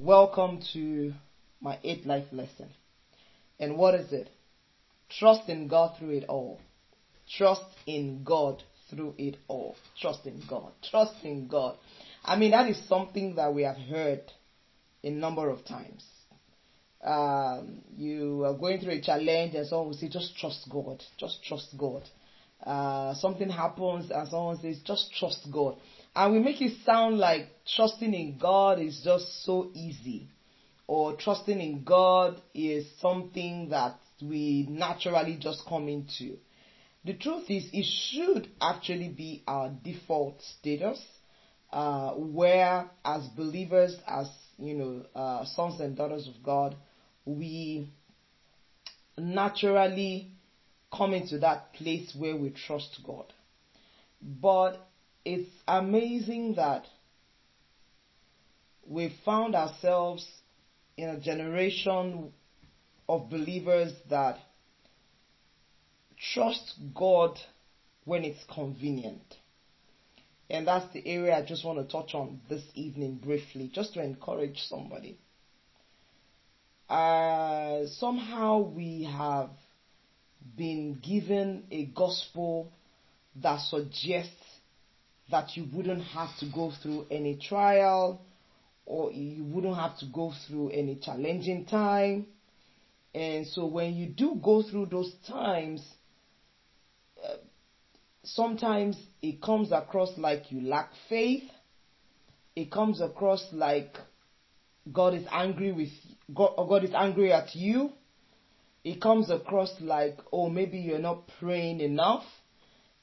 Welcome to my 8th life lesson. And what is it? Trust in God through it all. Trust in God through it all. Trust in God. Trust in God. I mean, that is something that we have heard a number of times. You are going through a challenge and someone will say, just trust God. Just trust God. Something happens and someone says, just trust God. And we make it sound like trusting in God is just so easy. Or trusting in God is something that we naturally just come into. The truth is, it should actually be our default status, where as believers, as sons and daughters of God, we naturally come into that place where we trust God. But it's amazing that we found ourselves in a generation of believers that trust God when it's convenient. And that's the area I just want to touch on this evening briefly, just to encourage somebody. Somehow we have been given a gospel that suggests that you wouldn't have to go through any trial, or you wouldn't have to go through any challenging time. And so when you do go through those times, sometimes it comes across like you lack faith. It comes across like God is angry with God, or God is angry at you. It comes across like, oh, maybe you're not praying enough.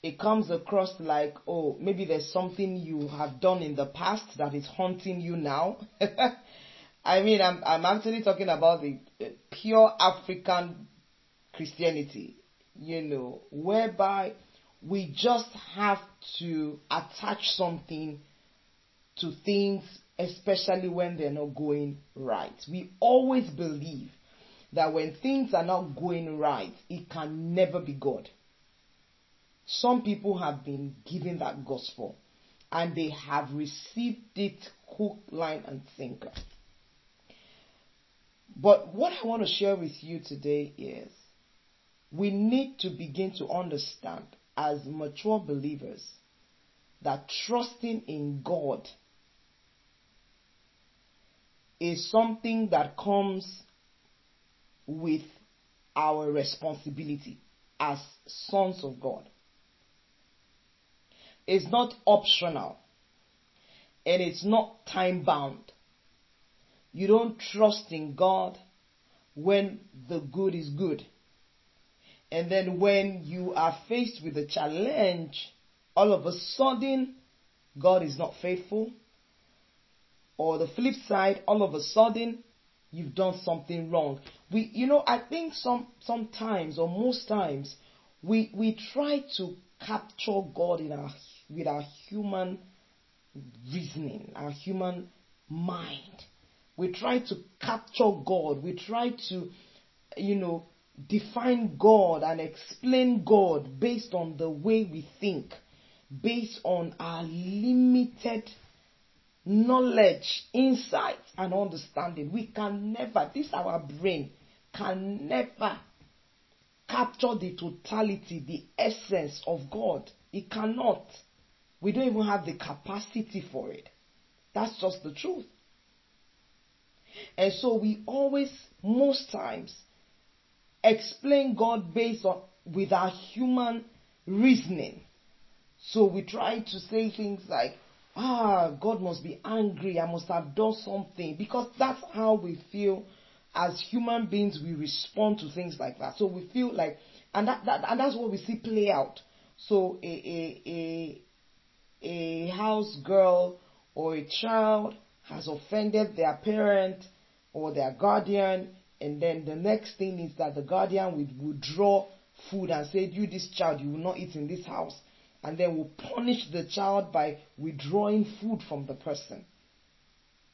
It comes across like, oh, maybe there's something you have done in the past that is haunting you now. I mean, I'm actually talking about the pure African Christianity, whereby we just have to attach something to things, especially when they're not going right. We always believe that when things are not going right, it can never be God. Some people have been given that gospel, and they have received it hook, line, and sinker. But what I want to share with you today is we need to begin to understand as mature believers that trusting in God is something that comes with our responsibility as sons of God. It's not optional, and it's not time bound. You don't trust in God when the good is good. And then when you are faced with a challenge, all of a sudden, God is not faithful. Or the flip side, all of a sudden, you've done something wrong. I think sometimes or most times, we try to capture God with our human reasoning, our human mind. We try to capture God. We try to, define God and explain God based on the way we think, based on our limited knowledge, insight, and understanding. This our brain can never capture the totality, the essence of God. It cannot. We don't even have the capacity for it. That's just the truth. And so we always, most times, explain God based on with our human reasoning. So we try to say things like, God must be angry, I must have done something, because that's how we feel as human beings. We respond to things like that. So we feel like, and that's what we see play out. So a house girl or a child has offended their parent or their guardian, and then the next thing is that the guardian will withdraw food and say, this child, you will not eat in this house. And then will punish the child by withdrawing food from the person.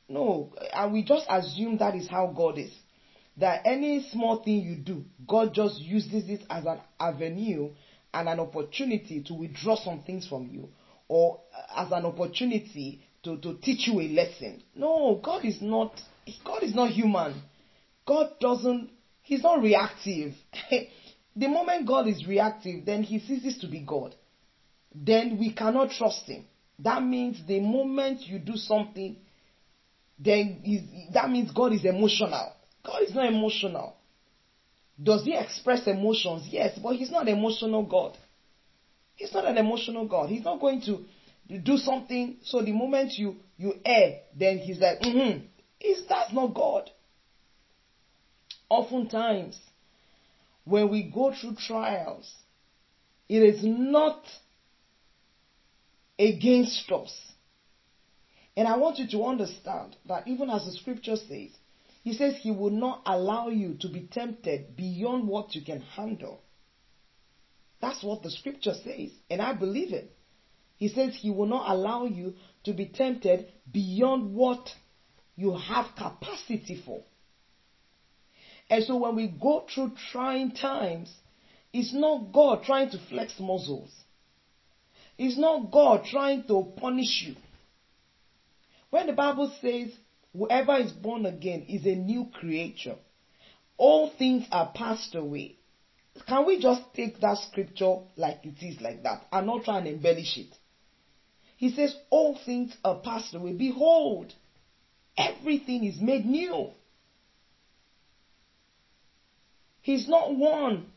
No, and we just assume that is how God is. That any small thing you do, God just uses it as an avenue and an opportunity to withdraw some things from you. Or as an opportunity to teach you a lesson. No, God is not human. He's not reactive. The moment God is reactive, then he ceases to be God. Then we cannot trust him. That means the moment you do something, that means God is emotional. God is not emotional. Does he express emotions? Yes, but he's not an emotional God. He's not an emotional God. He's not going to do something, so the moment you err, then he's like, that's not God. Oftentimes, when we go through trials, it is not against us. And I want you to understand that even as the scripture says, he says he will not allow you to be tempted beyond what you can handle. That's what the scripture says, and I believe it. He says he will not allow you to be tempted beyond what you have capacity for. And so when we go through trying times, it's not God trying to flex muscles. It's not God trying to punish you. When the Bible says, whoever is born again is a new creature, all things are passed away. Can we just take that scripture like it is, like that, and not try and embellish it? He says, all things are passed away. Behold, everything is made new. He's not one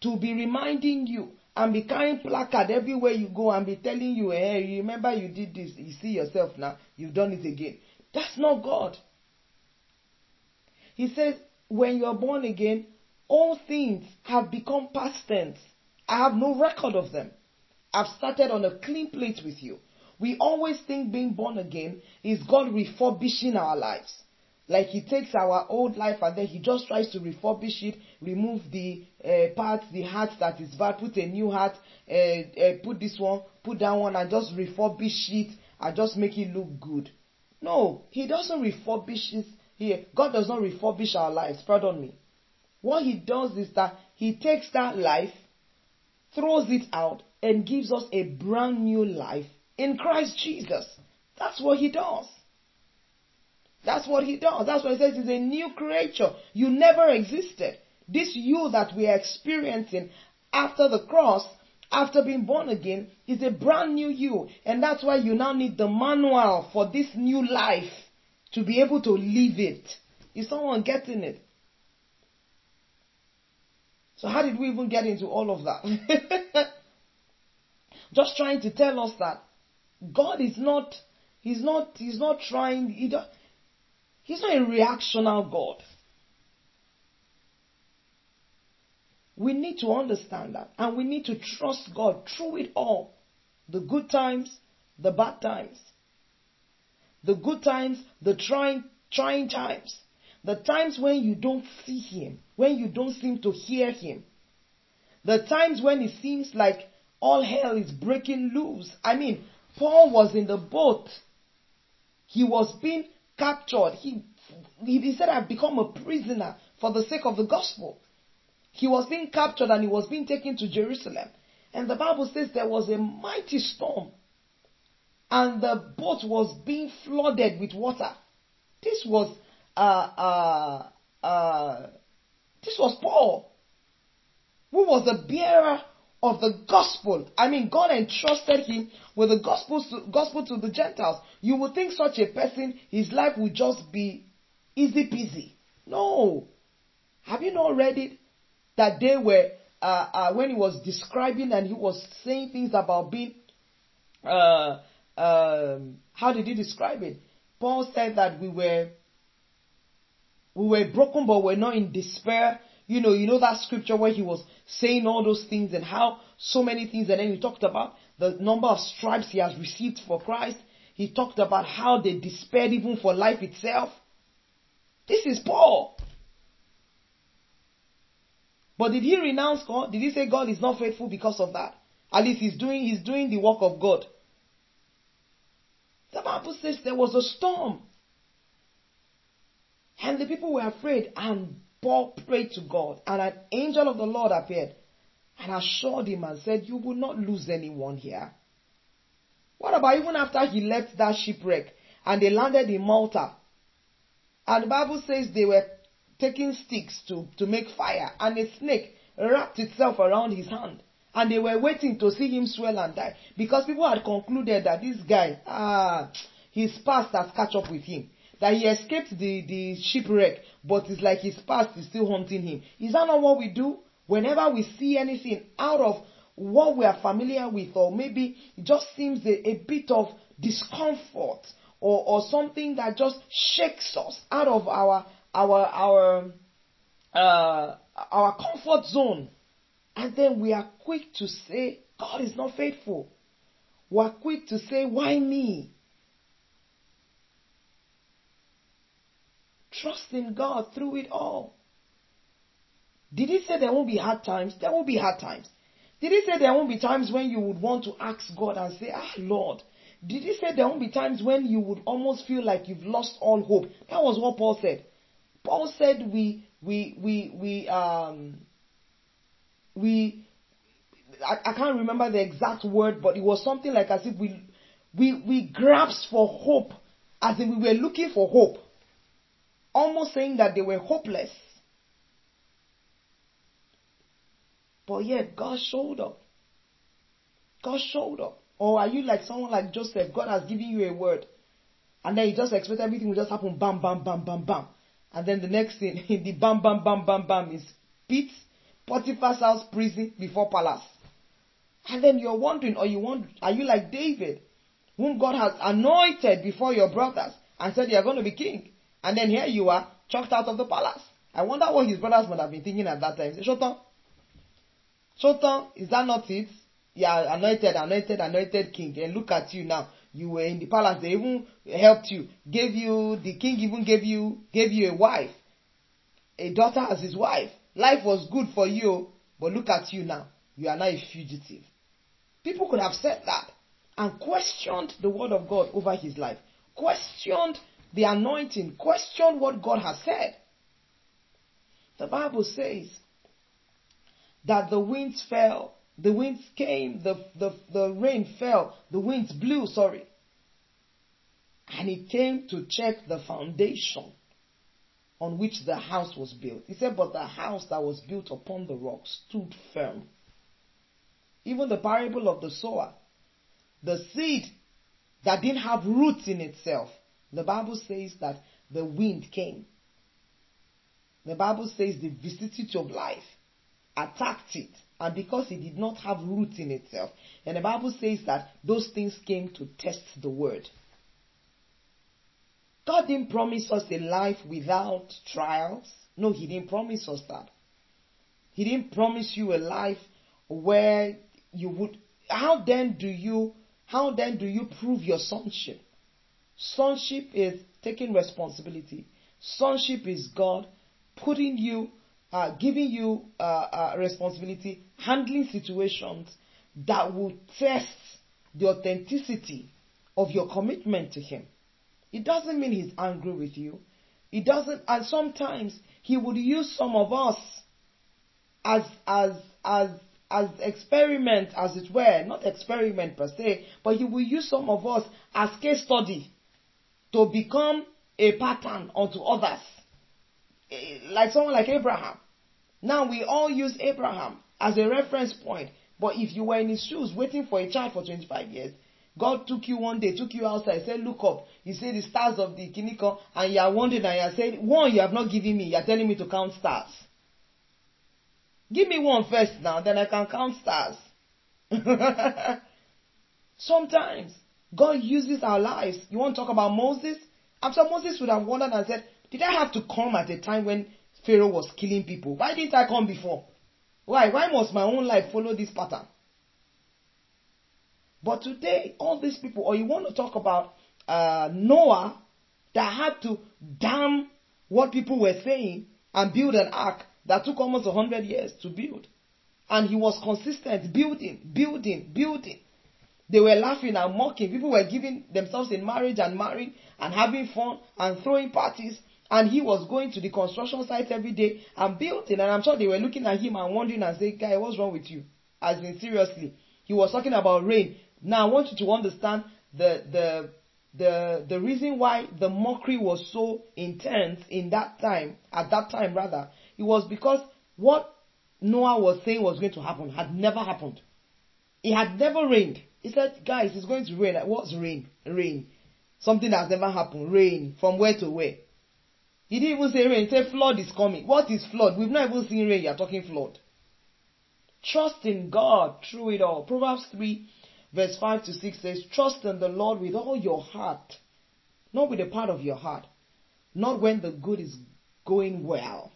to be reminding you and be carrying placard everywhere you go and be telling you, hey, you remember you did this, you see yourself now, you've done it again. That's not God. He says, when you are born again, all things have become past tense. I have no record of them. I've started on a clean plate with you. We always think being born again is God refurbishing our lives. Like he takes our old life and then he just tries to refurbish it, remove the parts, the heart that is bad, put a new heart, put this one, put that one, and just refurbish it and just make it look good. No, he doesn't refurbish it here. God does not refurbish our lives, pardon me. What he does is that he takes that life, throws it out, and gives us a brand new life in Christ Jesus. That's what he does. That's what he does. That's what he says. He's a new creature. You never existed. This you that we are experiencing after the cross, after being born again, is a brand new you. And that's why you now need the manual for this new life to be able to live it. Is someone getting it? So how did we even get into all of that? Just trying to tell us that God is not, he's not trying, he's not a reactional God. We need to understand that, and we need to trust God through it all. The good times, the bad times. The good times, the trying times. The times when you don't see him, when you don't seem to hear him. The times when it seems like all hell is breaking loose. I mean, Paul was in the boat. He was being captured. He said, I've become a prisoner for the sake of the gospel. He was being captured and he was being taken to Jerusalem. And the Bible says there was a mighty storm. And the boat was being flooded with water. This was Paul, who was the bearer of the gospel. I mean, God entrusted him with the gospel to the Gentiles. You would think such a person, his life would just be easy peasy. No. Have you not read it? That they were, when he was describing and he was saying things about being, how did he describe it? Paul said that we were broken, but we're not in despair. You know that scripture where he was saying all those things and how so many things. And then he talked about the number of stripes he has received for Christ. He talked about how they despaired even for life itself. This is Paul. But did he renounce God? Did he say God is not faithful because of that? At least he's doing the work of God. The Bible says there was a storm. And the people were afraid, and Paul prayed to God, and an angel of the Lord appeared and assured him and said, you will not lose anyone here. What about even after he left that shipwreck? and they landed in Malta. And the Bible says they were taking sticks to make fire, and a snake wrapped itself around his hand. And they were waiting to see him swell and die, because people had concluded that this guy, his past has caught up with him. That he escaped the shipwreck, but it's like his past is still haunting him. Is that not what we do? Whenever we see anything out of what we are familiar with, or maybe it just seems a bit of discomfort, or something that just shakes us out of our comfort zone, and then we are quick to say, God is not faithful. We are quick to say, why me? Trust in God through it all. Did he say there won't be hard times? There will be hard times. Did he say there won't be times when you would want to ask God and say, Lord? Did he say there won't be times when you would almost feel like you've lost all hope? That was what Paul said. Paul said I can't remember the exact word, but it was something like as if we grasped for hope, as if we were looking for hope. Almost saying that they were hopeless. But yet, God showed up. God showed up. Or are you like someone like Joseph? God has given you a word, and then you just expect everything will just happen. Bam, bam, bam, bam, bam. And then the next thing, the bam, bam, bam, bam, bam is pit, Potiphar's house, prison, before palace. And then you're wondering, are you like David, whom God has anointed before your brothers and said you are going to be king? And then here you are, chucked out of the palace. I wonder what his brothers would have been thinking at that time. Say, Shotan, is that not it? You are anointed king. And look at you now. You were in the palace. They even helped you. The king even gave you a wife. A daughter as his wife. Life was good for you. But look at you now. You are now a fugitive. People could have said that and questioned the word of God over his life. Questioned the anointing, question what God has said. The Bible says that the winds fell, the winds came, the rain fell, the winds blew, and it came to check the foundation on which the house was built. He said, but the house that was built upon the rock stood firm. Even the parable of the sower, the seed that didn't have roots in itself, the Bible says that the wind came. The Bible says the vicissitude of life attacked it, and because it did not have roots in itself, and the Bible says that those things came to test the word. God didn't promise us a life without trials. No, he didn't promise us that. He didn't promise you a life where you would... How then do you prove your sonship? Sonship is taking responsibility. Sonship is God putting you, giving you responsibility, handling situations that will test the authenticity of your commitment to him. It doesn't mean he's angry with you. It doesn't, and sometimes he would use some of us as experiment, as it were. Not experiment per se, but he will use some of us as case study, to become a pattern unto others. Like someone like Abraham. Now we all use Abraham as a reference point. But if you were in his shoes waiting for a child for 25 years, God took you one day, took you outside, said, look up. He said the stars of the Kiniko, and you are wondering, and you are saying, one you have not given me, you are telling me to count stars. Give me one first now, then I can count stars. Sometimes God uses our lives. You want to talk about Moses? I'm sure Moses would have wondered and said, did I have to come at a time when Pharaoh was killing people? Why didn't I come before? Why? Why must my own life follow this pattern? But today, all these people, or you want to talk about Noah, that had to damn what people were saying and build an ark that took almost 100 years to build. And he was consistent, building. They were laughing and mocking. People were giving themselves in marriage and marrying and having fun and throwing parties. And he was going to the construction site every day and building. And I'm sure they were looking at him and wondering and saying, guy, what's wrong with you? As in, seriously. He was talking about rain. Now, I want you to understand the the reason why the mockery was so intense in that time, it was because what Noah was saying was going to happen had never happened. It had never rained. He said, guys, it's going to rain. Like, what's rain? Rain. Something that's never happened. Rain. From where to where? He didn't even say rain. He said flood is coming. What is flood? We've not even seen rain. You're talking flood. Trust in God through it all. Proverbs 3 verse 5 to 6 says, trust in the Lord with all your heart, not with a part of your heart, not when the good is going well.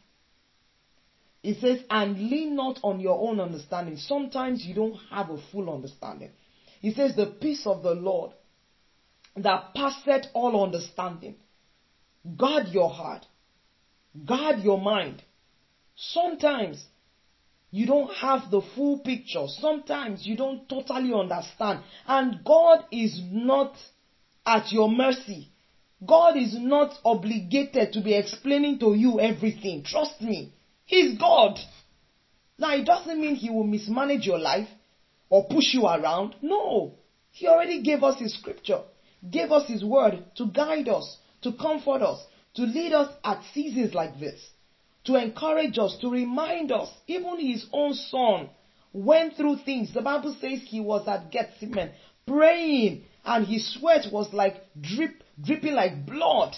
It says, and lean not on your own understanding. Sometimes you don't have a full understanding. It says, the peace of the Lord that passeth all understanding. Guard your heart. Guard your mind. Sometimes you don't have the full picture. Sometimes you don't totally understand. And God is not at your mercy. God is not obligated to be explaining to you everything. Trust me. He's God. Now, it doesn't mean he will mismanage your life or push you around. No. He already gave us his scripture, gave us his word to guide us, to comfort us, to lead us at seasons like this, to encourage us, to remind us. Even his own son went through things. The Bible says he was at Gethsemane praying, and his sweat was like dripping like blood.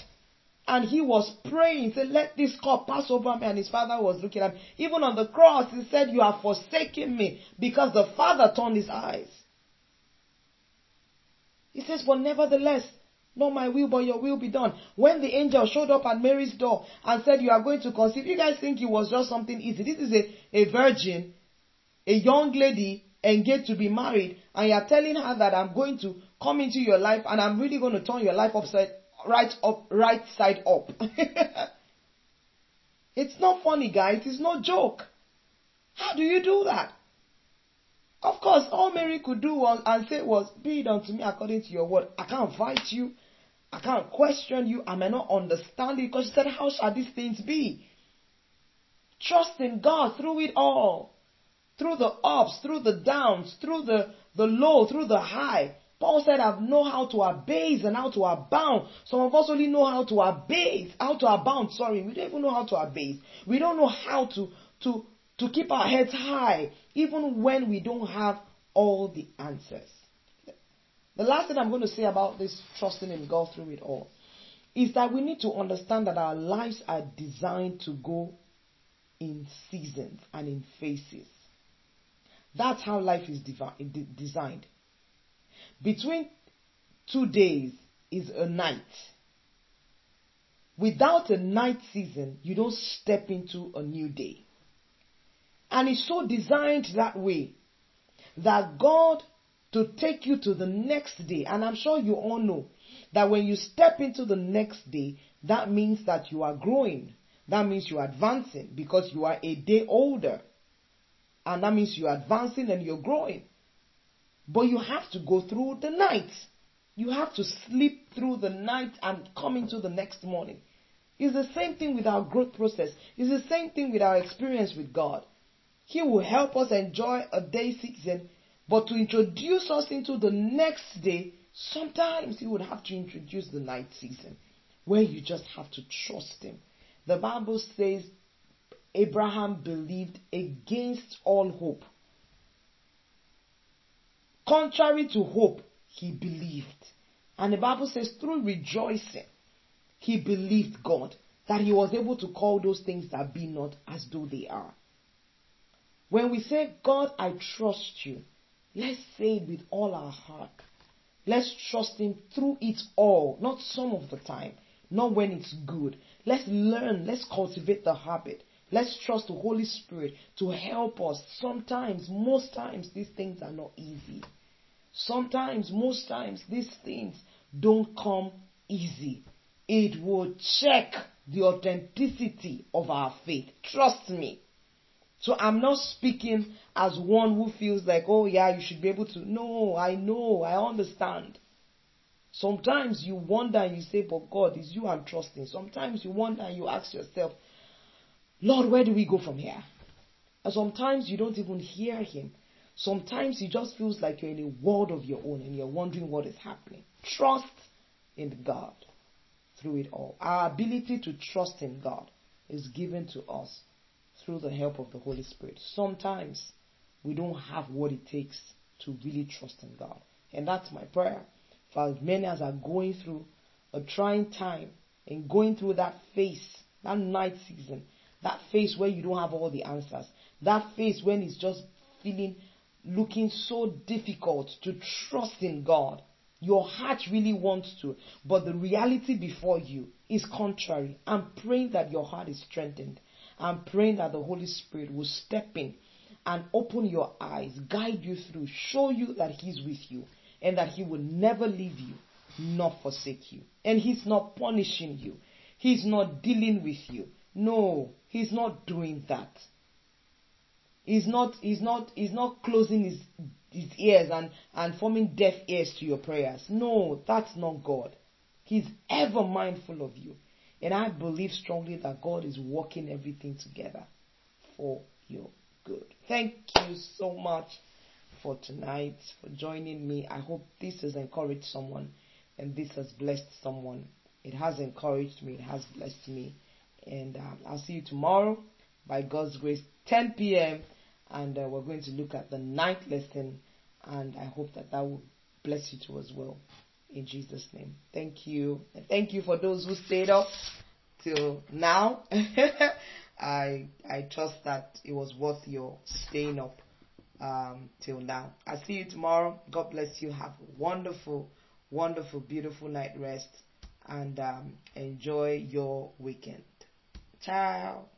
And he was praying, said, let this cup pass over me. And his father was looking at him. Even on the cross, he said, you have forsaken me, because the father turned his eyes. He says, but nevertheless, not my will, but your will be done. When the angel showed up at Mary's door and said, you are going to conceive, you guys think it was just something easy. This is a virgin, a young lady engaged to be married, and you are telling her that I'm going to come into your life and I'm really going to turn your life right side up. It's not funny, guys. It's no joke. How do you do that? Of course, all Mary could do was and say was, be it unto me according to your word. I can't fight you. I can't question you. I may not understand it, because she said, how shall these things be? Trust in God through it all. Through the ups, through the downs, through the low, through the high. Paul said, I know how to abase and how to abound. Some of us only know how to abase, how to abound. Sorry, we don't even know how to abase. We don't know how to keep our heads high, even when we don't have all the answers. The last thing I'm going to say about this trusting in God through it all is that we need to understand that our lives are designed to go in seasons and in phases. That's how life is designed. Between 2 days is a night. Without a night season, you don't step into a new day. And it's so designed that way, that God to take you to the next day. And I'm sure you all know that when you step into the next day, that means that you are growing. That means you are advancing, because you are a day older. And that means you are advancing and you're growing. But you have to go through the night. You have to sleep through the night and come into the next morning. It's the same thing with our growth process. It's the same thing with our experience with God. He will help us enjoy a day season, but to introduce us into the next day, sometimes he would have to introduce the night season, where you just have to trust him. The Bible says Abraham believed against all hope. Contrary to hope, he believed. And the Bible says through rejoicing, he believed God, that he was able to call those things that be not as though they are. When we say, God, I trust you, let's say it with all our heart. Let's trust him through it all, not some of the time, not when it's good. Let's learn, let's cultivate the habit. Let's trust the Holy Spirit to help us. Sometimes, most times, these things are not easy. Sometimes, most times, these things don't come easy. It will check the authenticity of our faith. Trust me. So I'm not speaking as one who feels like, oh yeah, you should be able to. No, I know, I understand. Sometimes you wonder and you say, but God, it's you I'm trusting. Sometimes you wonder and you ask yourself, Lord, where do we go from here? And sometimes you don't even hear him. Sometimes it just feels like you're in a world of your own and you're wondering what is happening. Trust in God through it all. Our ability to trust in God is given to us through the help of the Holy Spirit. Sometimes we don't have what it takes to really trust in God. And that's my prayer. For as many as are going through a trying time and going through that phase, that night season, that phase where you don't have all the answers, that phase when it's just looking so difficult to trust in God. Your heart really wants to, but the reality before you is contrary. I'm praying that your heart is strengthened. I'm praying that the Holy Spirit will step in and open your eyes, guide you through, show you that He's with you and that He will never leave you, not forsake you. And He's not punishing you. He's not dealing with you. No, He's not doing that. He's not closing his ears and forming deaf ears to your prayers. No, that's not God. He's ever mindful of you. And I believe strongly that God is working everything together for your good. Thank you so much for tonight, for joining me. I hope this has encouraged someone and this has blessed someone. It has encouraged me. It has blessed me. And I'll see you tomorrow by God's grace, 10 p.m. And we're going to look at the ninth lesson. And I hope that will bless you too as well. In Jesus' name. Thank you. And thank you for those who stayed up till now. I trust that it was worth your staying up till now. I'll see you tomorrow. God bless you. Have a wonderful, wonderful, beautiful night rest. And enjoy your weekend. Ciao.